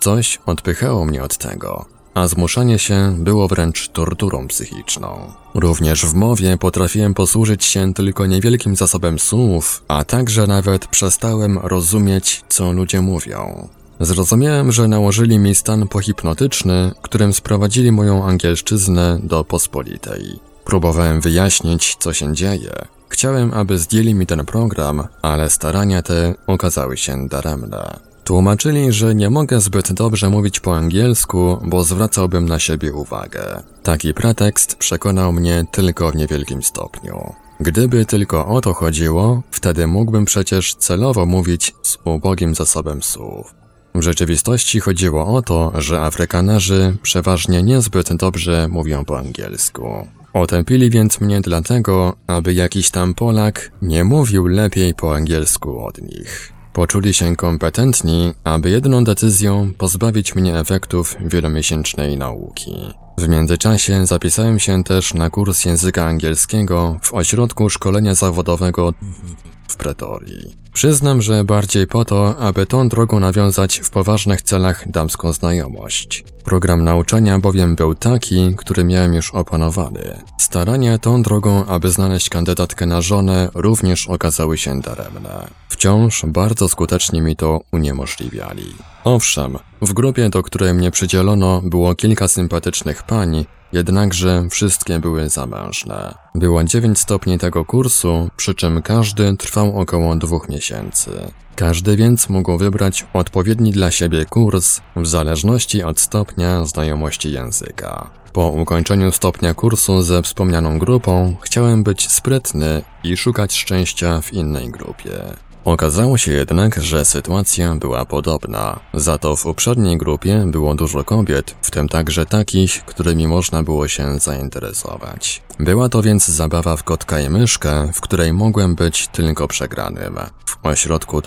Coś odpychało mnie od tego, a zmuszanie się było wręcz torturą psychiczną. Również w mowie potrafiłem posłużyć się tylko niewielkim zasobem słów, a także nawet przestałem rozumieć, co ludzie mówią. Zrozumiałem, że nałożyli mi stan pohipnotyczny, którym sprowadzili moją angielszczyznę do pospolitej. Próbowałem wyjaśnić, co się dzieje. Chciałem, aby zdjęli mi ten program, ale starania te okazały się daremne. Tłumaczyli, że nie mogę zbyt dobrze mówić po angielsku, bo zwracałbym na siebie uwagę. Taki pretekst przekonał mnie tylko w niewielkim stopniu. Gdyby tylko o to chodziło, wtedy mógłbym przecież celowo mówić z ubogim zasobem słów. W rzeczywistości chodziło o to, że Afrykanerzy przeważnie niezbyt dobrze mówią po angielsku. Otępili więc mnie dlatego, aby jakiś tam Polak nie mówił lepiej po angielsku od nich. Poczuli się kompetentni, aby jedną decyzją pozbawić mnie efektów wielomiesięcznej nauki. W międzyczasie zapisałem się też na kurs języka angielskiego w ośrodku szkolenia zawodowego w Pretorii. Przyznam, że bardziej po to, aby tą drogą nawiązać w poważnych celach damską znajomość. Program nauczania bowiem był taki, który miałem już opanowany. Starania tą drogą, aby znaleźć kandydatkę na żonę, również okazały się daremne. Wciąż bardzo skutecznie mi to uniemożliwiali. Owszem, w grupie, do której mnie przydzielono, było kilka sympatycznych pań, jednakże wszystkie były zamężne. Było 9 stopni tego kursu, przy czym każdy trwał około 2 miesięcy. Każdy więc mógł wybrać odpowiedni dla siebie kurs w zależności od stopnia znajomości języka. Po ukończeniu stopnia kursu ze wspomnianą grupą chciałem być sprytny i szukać szczęścia w innej grupie. Okazało się jednak, że sytuacja była podobna. Za to w poprzedniej grupie było dużo kobiet, w tym także takich, którymi można było się zainteresować. Była to więc zabawa w kotka i myszkę, w której mogłem być tylko przegranym. W ośrodku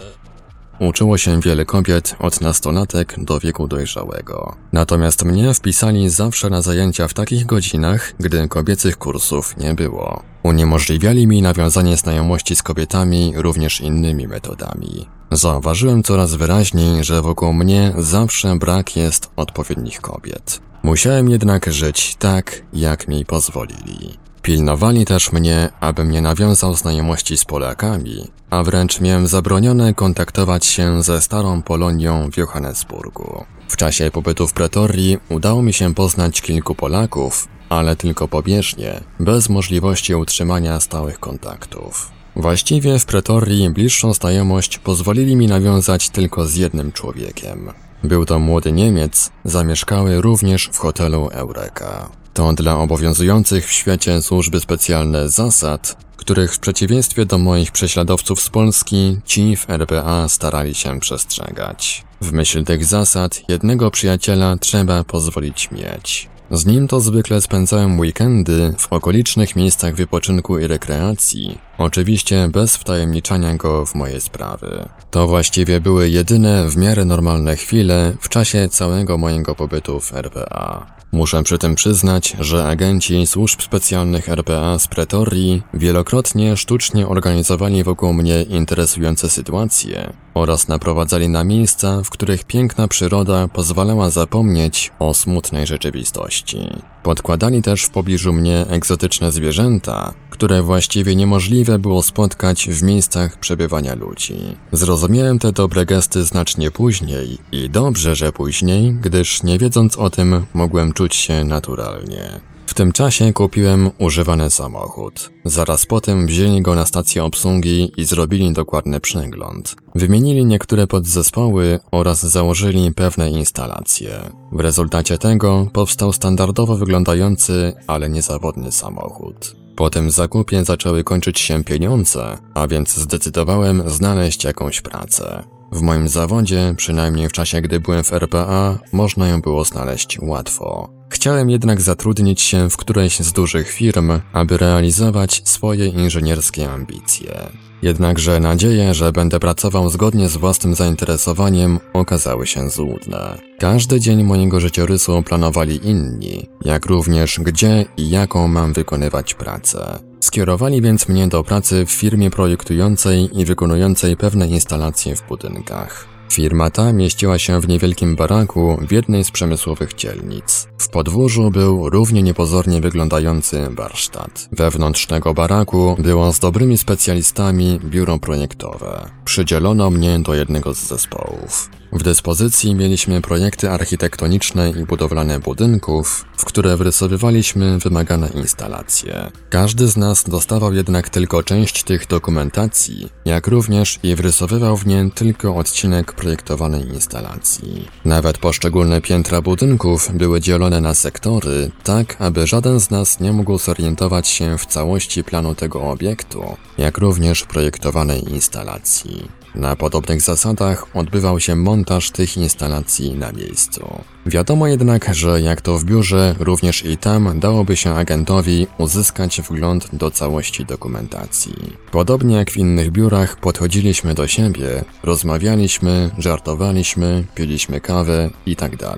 uczyło się wiele kobiet od nastolatek do wieku dojrzałego. Natomiast mnie wpisali zawsze na zajęcia w takich godzinach, gdy kobiecych kursów nie było. Uniemożliwiali mi nawiązanie znajomości z kobietami również innymi metodami. Zauważyłem coraz wyraźniej, że wokół mnie zawsze brak jest odpowiednich kobiet. Musiałem jednak żyć tak, jak mi pozwolili. Pilnowali też mnie, abym nie nawiązał znajomości z Polakami, a wręcz miałem zabronione kontaktować się ze starą Polonią w Johannesburgu. W czasie pobytu w Pretorii udało mi się poznać kilku Polaków, ale tylko pobieżnie, bez możliwości utrzymania stałych kontaktów. Właściwie w Pretorii bliższą znajomość pozwolili mi nawiązać tylko z jednym człowiekiem. Był to młody Niemiec, zamieszkały również w hotelu Eureka. To dla obowiązujących w świecie służby specjalne zasad, których w przeciwieństwie do moich prześladowców z Polski, ci w RPA starali się przestrzegać. W myśl tych zasad jednego przyjaciela trzeba pozwolić mieć. Z nim to zwykle spędzałem weekendy w okolicznych miejscach wypoczynku i rekreacji, oczywiście bez wtajemniczania go w moje sprawy. To właściwie były jedyne w miarę normalne chwile w czasie całego mojego pobytu w RPA. Muszę przy tym przyznać, że agenci służb specjalnych RPA z Pretorii wielokrotnie sztucznie organizowali wokół mnie interesujące sytuacje oraz naprowadzali na miejsca, w których piękna przyroda pozwalała zapomnieć o smutnej rzeczywistości. Podkładali też w pobliżu mnie egzotyczne zwierzęta, które właściwie niemożliwe było spotkać w miejscach przebywania ludzi. Zrozumiałem te dobre gesty znacznie później i dobrze, że później, gdyż nie wiedząc o tym mogłem czuć się naturalnie. W tym czasie kupiłem używany samochód. Zaraz potem wzięli go na stację obsługi i zrobili dokładny przegląd. Wymienili niektóre podzespoły oraz założyli pewne instalacje. W rezultacie tego powstał standardowo wyglądający, ale niezawodny samochód. Po tym zakupie zaczęły kończyć się pieniądze, a więc zdecydowałem znaleźć jakąś pracę. W moim zawodzie, przynajmniej w czasie gdy byłem w RPA, można ją było znaleźć łatwo. Chciałem jednak zatrudnić się w którejś z dużych firm, aby realizować swoje inżynierskie ambicje. Jednakże nadzieje, że będę pracował zgodnie z własnym zainteresowaniem, okazały się złudne. Każdy dzień mojego życiorysu planowali inni, jak również gdzie i jaką mam wykonywać pracę. Skierowali więc mnie do pracy w firmie projektującej i wykonującej pewne instalacje w budynkach. Firma ta mieściła się w niewielkim baraku w jednej z przemysłowych dzielnic. W podwórzu był równie niepozornie wyglądający warsztat. Wewnątrz tego baraku było z dobrymi specjalistami biuro projektowe. Przydzielono mnie do jednego z zespołów. W dyspozycji mieliśmy projekty architektoniczne i budowlane budynków, w które wrysowywaliśmy wymagane instalacje. Każdy z nas dostawał jednak tylko część tych dokumentacji, jak również i wrysowywał w nie tylko odcinek projektowanej instalacji. Nawet poszczególne piętra budynków były dzielone na sektory, tak aby żaden z nas nie mógł zorientować się w całości planu tego obiektu, jak również projektowanej instalacji. Na podobnych zasadach odbywał się montaż tych instalacji na miejscu. Wiadomo jednak, że jak to w biurze, również i tam dałoby się agentowi uzyskać wgląd do całości dokumentacji. Podobnie jak w innych biurach podchodziliśmy do siebie, rozmawialiśmy, żartowaliśmy, piliśmy kawę itd.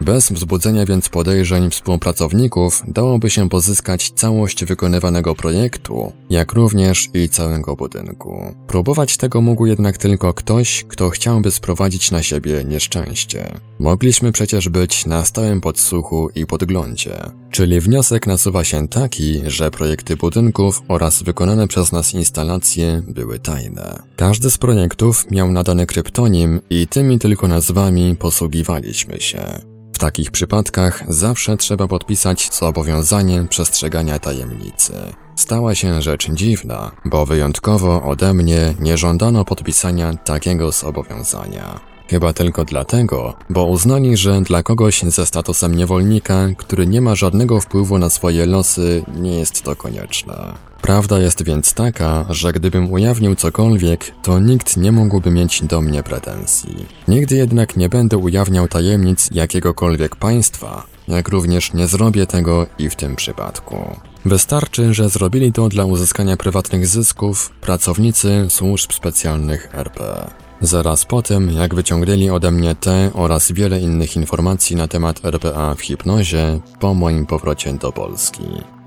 Bez wzbudzenia więc podejrzeń współpracowników dałoby się pozyskać całość wykonywanego projektu, jak również i całego budynku. Próbować tego mógł jednak tylko ktoś, kto chciałby sprowadzić na siebie nieszczęście. Mogliśmy przecież być na stałym podsłuchu i podglądzie. Czyli wniosek nasuwa się taki, że projekty budynków oraz wykonane przez nas instalacje były tajne. Każdy z projektów miał nadany kryptonim i tymi tylko nazwami posługiwaliśmy się. W takich przypadkach zawsze trzeba podpisać zobowiązanie przestrzegania tajemnicy. Stała się rzecz dziwna, bo wyjątkowo ode mnie nie żądano podpisania takiego zobowiązania. Chyba tylko dlatego, bo uznali, że dla kogoś ze statusem niewolnika, który nie ma żadnego wpływu na swoje losy, nie jest to konieczne. Prawda jest więc taka, że gdybym ujawnił cokolwiek, to nikt nie mógłby mieć do mnie pretensji. Nigdy jednak nie będę ujawniał tajemnic jakiegokolwiek państwa, jak również nie zrobię tego i w tym przypadku. Wystarczy, że zrobili to dla uzyskania prywatnych zysków pracownicy służb specjalnych RP. Zaraz po tym, jak wyciągnęli ode mnie te oraz wiele innych informacji na temat RPA w hipnozie po moim powrocie do Polski.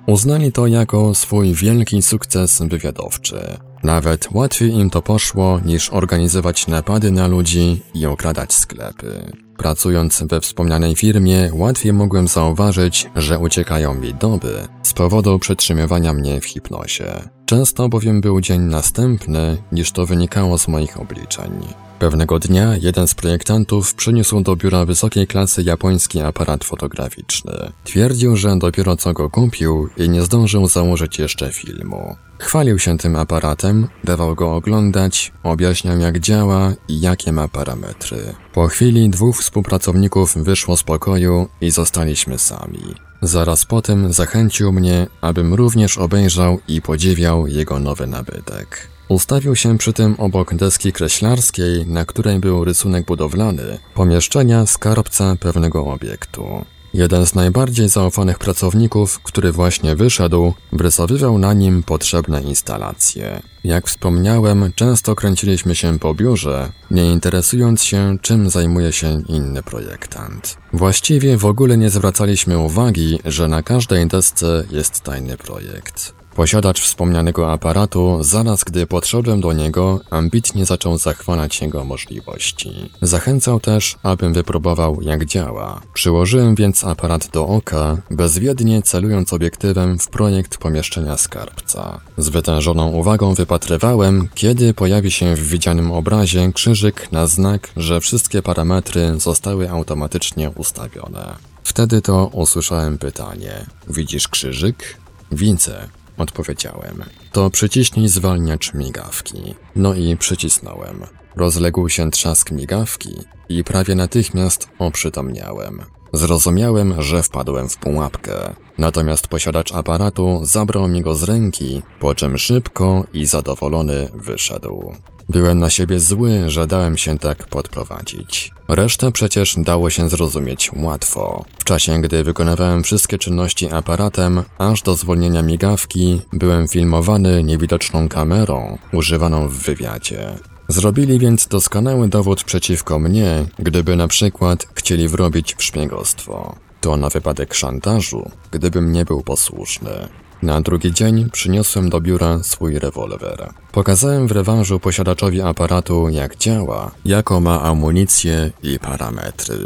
Uznali to jako swój wielki sukces wywiadowczy. Nawet łatwiej im to poszło niż organizować napady na ludzi i okradać sklepy. Pracując we wspomnianej firmie, łatwiej mogłem zauważyć, że uciekają mi doby z powodu przetrzymywania mnie w hipnozie. Często bowiem był dzień następny, niż to wynikało z moich obliczeń. Pewnego dnia jeden z projektantów przyniósł do biura wysokiej klasy japoński aparat fotograficzny. Twierdził, że dopiero co go kupił i nie zdążył założyć jeszcze filmu. Chwalił się tym aparatem, dawał go oglądać, objaśniał jak działa i jakie ma parametry. Po chwili dwóch współpracowników wyszło z pokoju i zostaliśmy sami. Zaraz potem zachęcił mnie, abym również obejrzał i podziwiał jego nowy nabytek. Ustawił się przy tym obok deski kreślarskiej, na której był rysunek budowlany, pomieszczenia skarbca pewnego obiektu. Jeden z najbardziej zaufanych pracowników, który właśnie wyszedł, wrysowywał na nim potrzebne instalacje. Jak wspomniałem, często kręciliśmy się po biurze, nie interesując się, czym zajmuje się inny projektant. Właściwie w ogóle nie zwracaliśmy uwagi, że na każdej desce jest tajny projekt. Posiadacz wspomnianego aparatu, zaraz gdy podszedłem do niego, ambitnie zaczął zachwalać jego możliwości. Zachęcał też, abym wypróbował jak działa. Przyłożyłem więc aparat do oka, bezwiednie celując obiektywem w projekt pomieszczenia skarbca. Z wytężoną uwagą wypatrywałem, kiedy pojawi się w widzianym obrazie krzyżyk na znak, że wszystkie parametry zostały automatycznie ustawione. Wtedy to usłyszałem pytanie: widzisz krzyżyk? Widzę, odpowiedziałem. To przyciśnij zwalniacz migawki. No i przycisnąłem. Rozległ się trzask migawki i prawie natychmiast oprzytomniałem. Zrozumiałem, że wpadłem w pułapkę. Natomiast posiadacz aparatu zabrał mi go z ręki, po czym szybko i zadowolony wyszedł. Byłem na siebie zły, że dałem się tak podprowadzić. Resztę przecież dało się zrozumieć łatwo. W czasie, gdy wykonywałem wszystkie czynności aparatem, aż do zwolnienia migawki, byłem filmowany niewidoczną kamerą używaną w wywiadzie. Zrobili więc doskonały dowód przeciwko mnie, gdyby na przykład chcieli wrobić w szpiegostwo. To na wypadek szantażu, gdybym nie był posłuszny. Na drugi dzień przyniosłem do biura swój rewolwer. Pokazałem w rewanżu posiadaczowi aparatu, jak działa, jaką ma amunicję i parametry.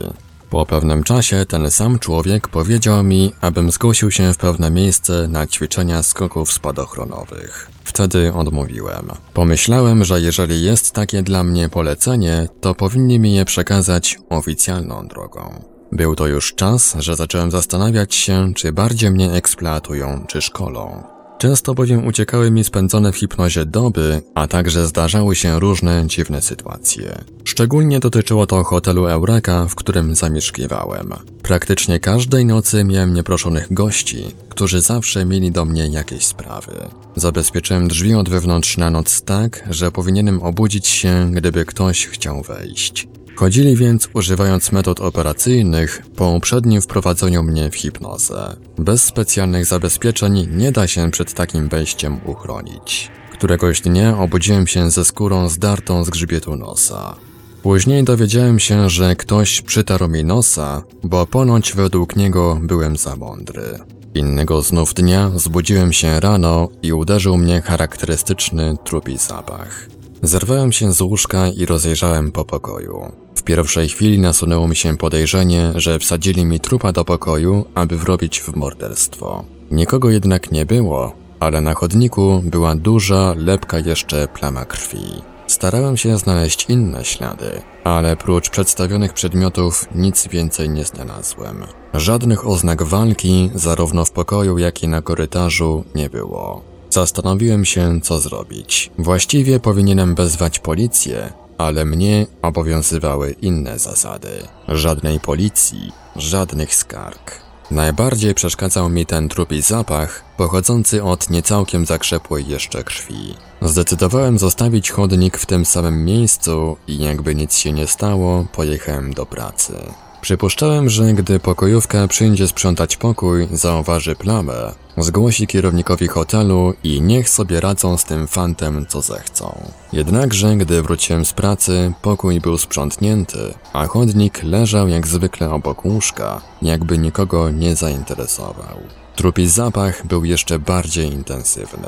Po pewnym czasie ten sam człowiek powiedział mi, abym zgłosił się w pewne miejsce na ćwiczenia skoków spadochronowych. Wtedy odmówiłem. Pomyślałem, że jeżeli jest takie dla mnie polecenie, to powinni mi je przekazać oficjalną drogą. Był to już czas, że zacząłem zastanawiać się, czy bardziej mnie eksploatują, czy szkolą. Często bowiem uciekały mi spędzone w hipnozie doby, a także zdarzały się różne dziwne sytuacje. Szczególnie dotyczyło to hotelu Eureka, w którym zamieszkiwałem. Praktycznie każdej nocy miałem nieproszonych gości, którzy zawsze mieli do mnie jakieś sprawy. Zabezpieczyłem drzwi od wewnątrz na noc tak, że powinienem obudzić się, gdyby ktoś chciał wejść. Chodzili więc, używając metod operacyjnych, po uprzednim wprowadzeniu mnie w hipnozę. Bez specjalnych zabezpieczeń nie da się przed takim wejściem uchronić. Któregoś dnia obudziłem się ze skórą zdartą z grzbietu nosa. Później dowiedziałem się, że ktoś przytarł mi nosa, bo ponoć według niego byłem za mądry. Innego znów dnia zbudziłem się rano i uderzył mnie charakterystyczny trupi zapach. Zerwałem się z łóżka i rozejrzałem po pokoju. W pierwszej chwili nasunęło mi się podejrzenie, że wsadzili mi trupa do pokoju, aby wrobić w morderstwo. Nikogo jednak nie było, ale na chodniku była duża, lepka jeszcze plama krwi. Starałem się znaleźć inne ślady, ale prócz przedstawionych przedmiotów nic więcej nie znalazłem. Żadnych oznak walki, zarówno w pokoju, jak i na korytarzu, nie było. Zastanowiłem się, co zrobić. Właściwie powinienem wezwać policję, ale mnie obowiązywały inne zasady. Żadnej policji, żadnych skarg. Najbardziej przeszkadzał mi ten trupi zapach, pochodzący od niecałkiem zakrzepłej jeszcze krwi. Zdecydowałem zostawić chodnik w tym samym miejscu i jakby nic się nie stało, pojechałem do pracy. Przypuszczałem, że gdy pokojówka przyjdzie sprzątać pokój, zauważy plamę, zgłosi kierownikowi hotelu i niech sobie radzą z tym fantem, co zechcą. Jednakże, gdy wróciłem z pracy, pokój był sprzątnięty, a chodnik leżał jak zwykle obok łóżka, jakby nikogo nie zainteresował. Trupi zapach był jeszcze bardziej intensywny.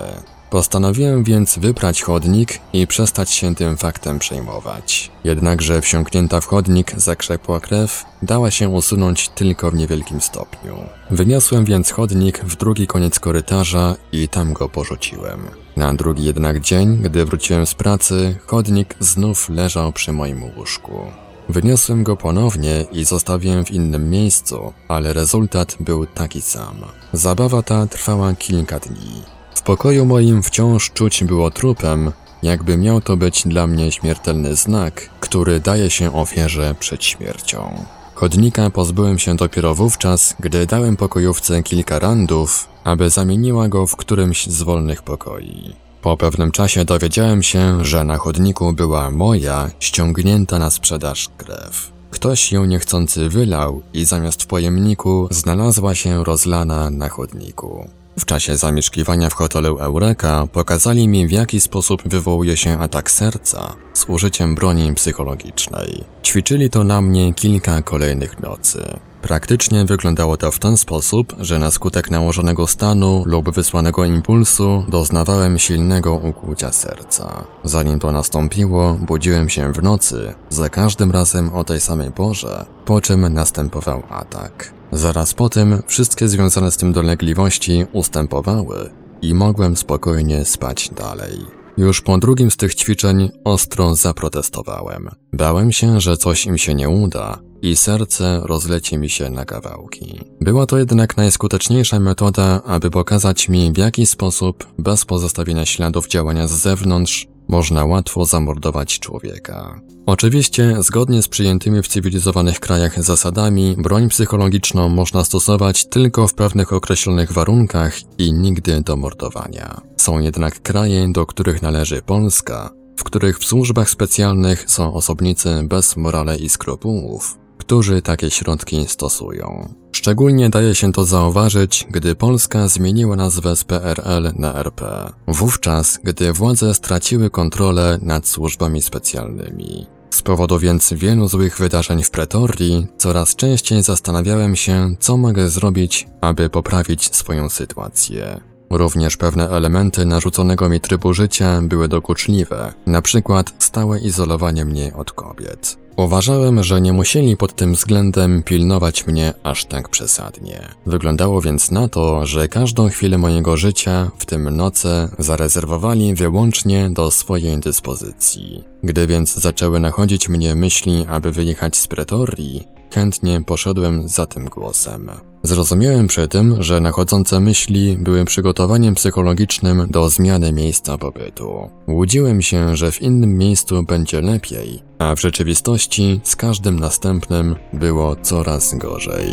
Postanowiłem więc wyprać chodnik i przestać się tym faktem przejmować. Jednakże wsiąknięta w chodnik zakrzepła krew dała się usunąć tylko w niewielkim stopniu. Wyniosłem więc chodnik w drugi koniec korytarza i tam go porzuciłem. Na drugi jednak dzień, gdy wróciłem z pracy, chodnik znów leżał przy moim łóżku. Wyniosłem go ponownie i zostawiłem w innym miejscu, ale rezultat był taki sam. Zabawa ta trwała kilka dni. W pokoju moim wciąż czuć było trupem, jakby miał to być dla mnie śmiertelny znak, który daje się ofierze przed śmiercią. Chodnika pozbyłem się dopiero wówczas, gdy dałem pokojówce kilka randów, aby zamieniła go w którymś z wolnych pokoi. Po pewnym czasie dowiedziałem się, że na chodniku była moja, ściągnięta na sprzedaż krew. Ktoś ją niechcący wylał i zamiast w pojemniku znalazła się rozlana na chodniku. W czasie zamieszkiwania w hotelu Eureka pokazali mi, w jaki sposób wywołuje się atak serca z użyciem broni psychologicznej. Ćwiczyli to na mnie kilka kolejnych nocy. Praktycznie wyglądało to w ten sposób, że na skutek nałożonego stanu lub wysłanego impulsu doznawałem silnego ukłucia serca. Zanim to nastąpiło, budziłem się w nocy, za każdym razem o tej samej porze, po czym następował atak. Zaraz po tym wszystkie związane z tym dolegliwości ustępowały i mogłem spokojnie spać dalej. Już po drugim z tych ćwiczeń ostro zaprotestowałem. Bałem się, że coś im się nie uda i serce rozleci mi się na kawałki. Była to jednak najskuteczniejsza metoda, aby pokazać mi, w jaki sposób, bez pozostawienia śladów działania z zewnątrz, można łatwo zamordować człowieka. Oczywiście, zgodnie z przyjętymi w cywilizowanych krajach zasadami, broń psychologiczną można stosować tylko w pewnych określonych warunkach i nigdy do mordowania. Są jednak kraje, do których należy Polska, w których w służbach specjalnych są osobnicy bez morale i skrupułów, którzy takie środki stosują. Szczególnie daje się to zauważyć, gdy Polska zmieniła nazwę z PRL na RP, wówczas gdy władze straciły kontrolę nad służbami specjalnymi. Z powodu więc wielu złych wydarzeń w Pretorii coraz częściej zastanawiałem się, co mogę zrobić, aby poprawić swoją sytuację. Również pewne elementy narzuconego mi trybu życia były dokuczliwe, na przykład stałe izolowanie mnie od kobiet. Uważałem, że nie musieli pod tym względem pilnować mnie aż tak przesadnie. Wyglądało więc na to, że każdą chwilę mojego życia, w tym noce, zarezerwowali wyłącznie do swojej dyspozycji. Gdy więc zaczęły nachodzić mnie myśli, aby wyjechać z Pretorii, chętnie poszedłem za tym głosem. Zrozumiałem przy tym, że nachodzące myśli były przygotowaniem psychologicznym do zmiany miejsca pobytu. Łudziłem się, że w innym miejscu będzie lepiej, a w rzeczywistości z każdym następnym było coraz gorzej.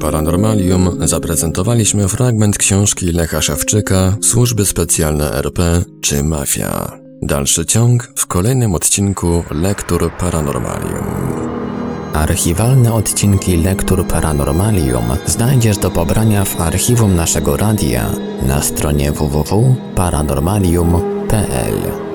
Paranormalium zaprezentowaliśmy fragment książki Lecha Szewczyka Służby Specjalne RP czy Mafia. Dalszy ciąg w kolejnym odcinku Lektur Paranormalium. Archiwalne odcinki Lektur Paranormalium znajdziesz do pobrania w archiwum naszego radia na stronie www.paranormalium.pl.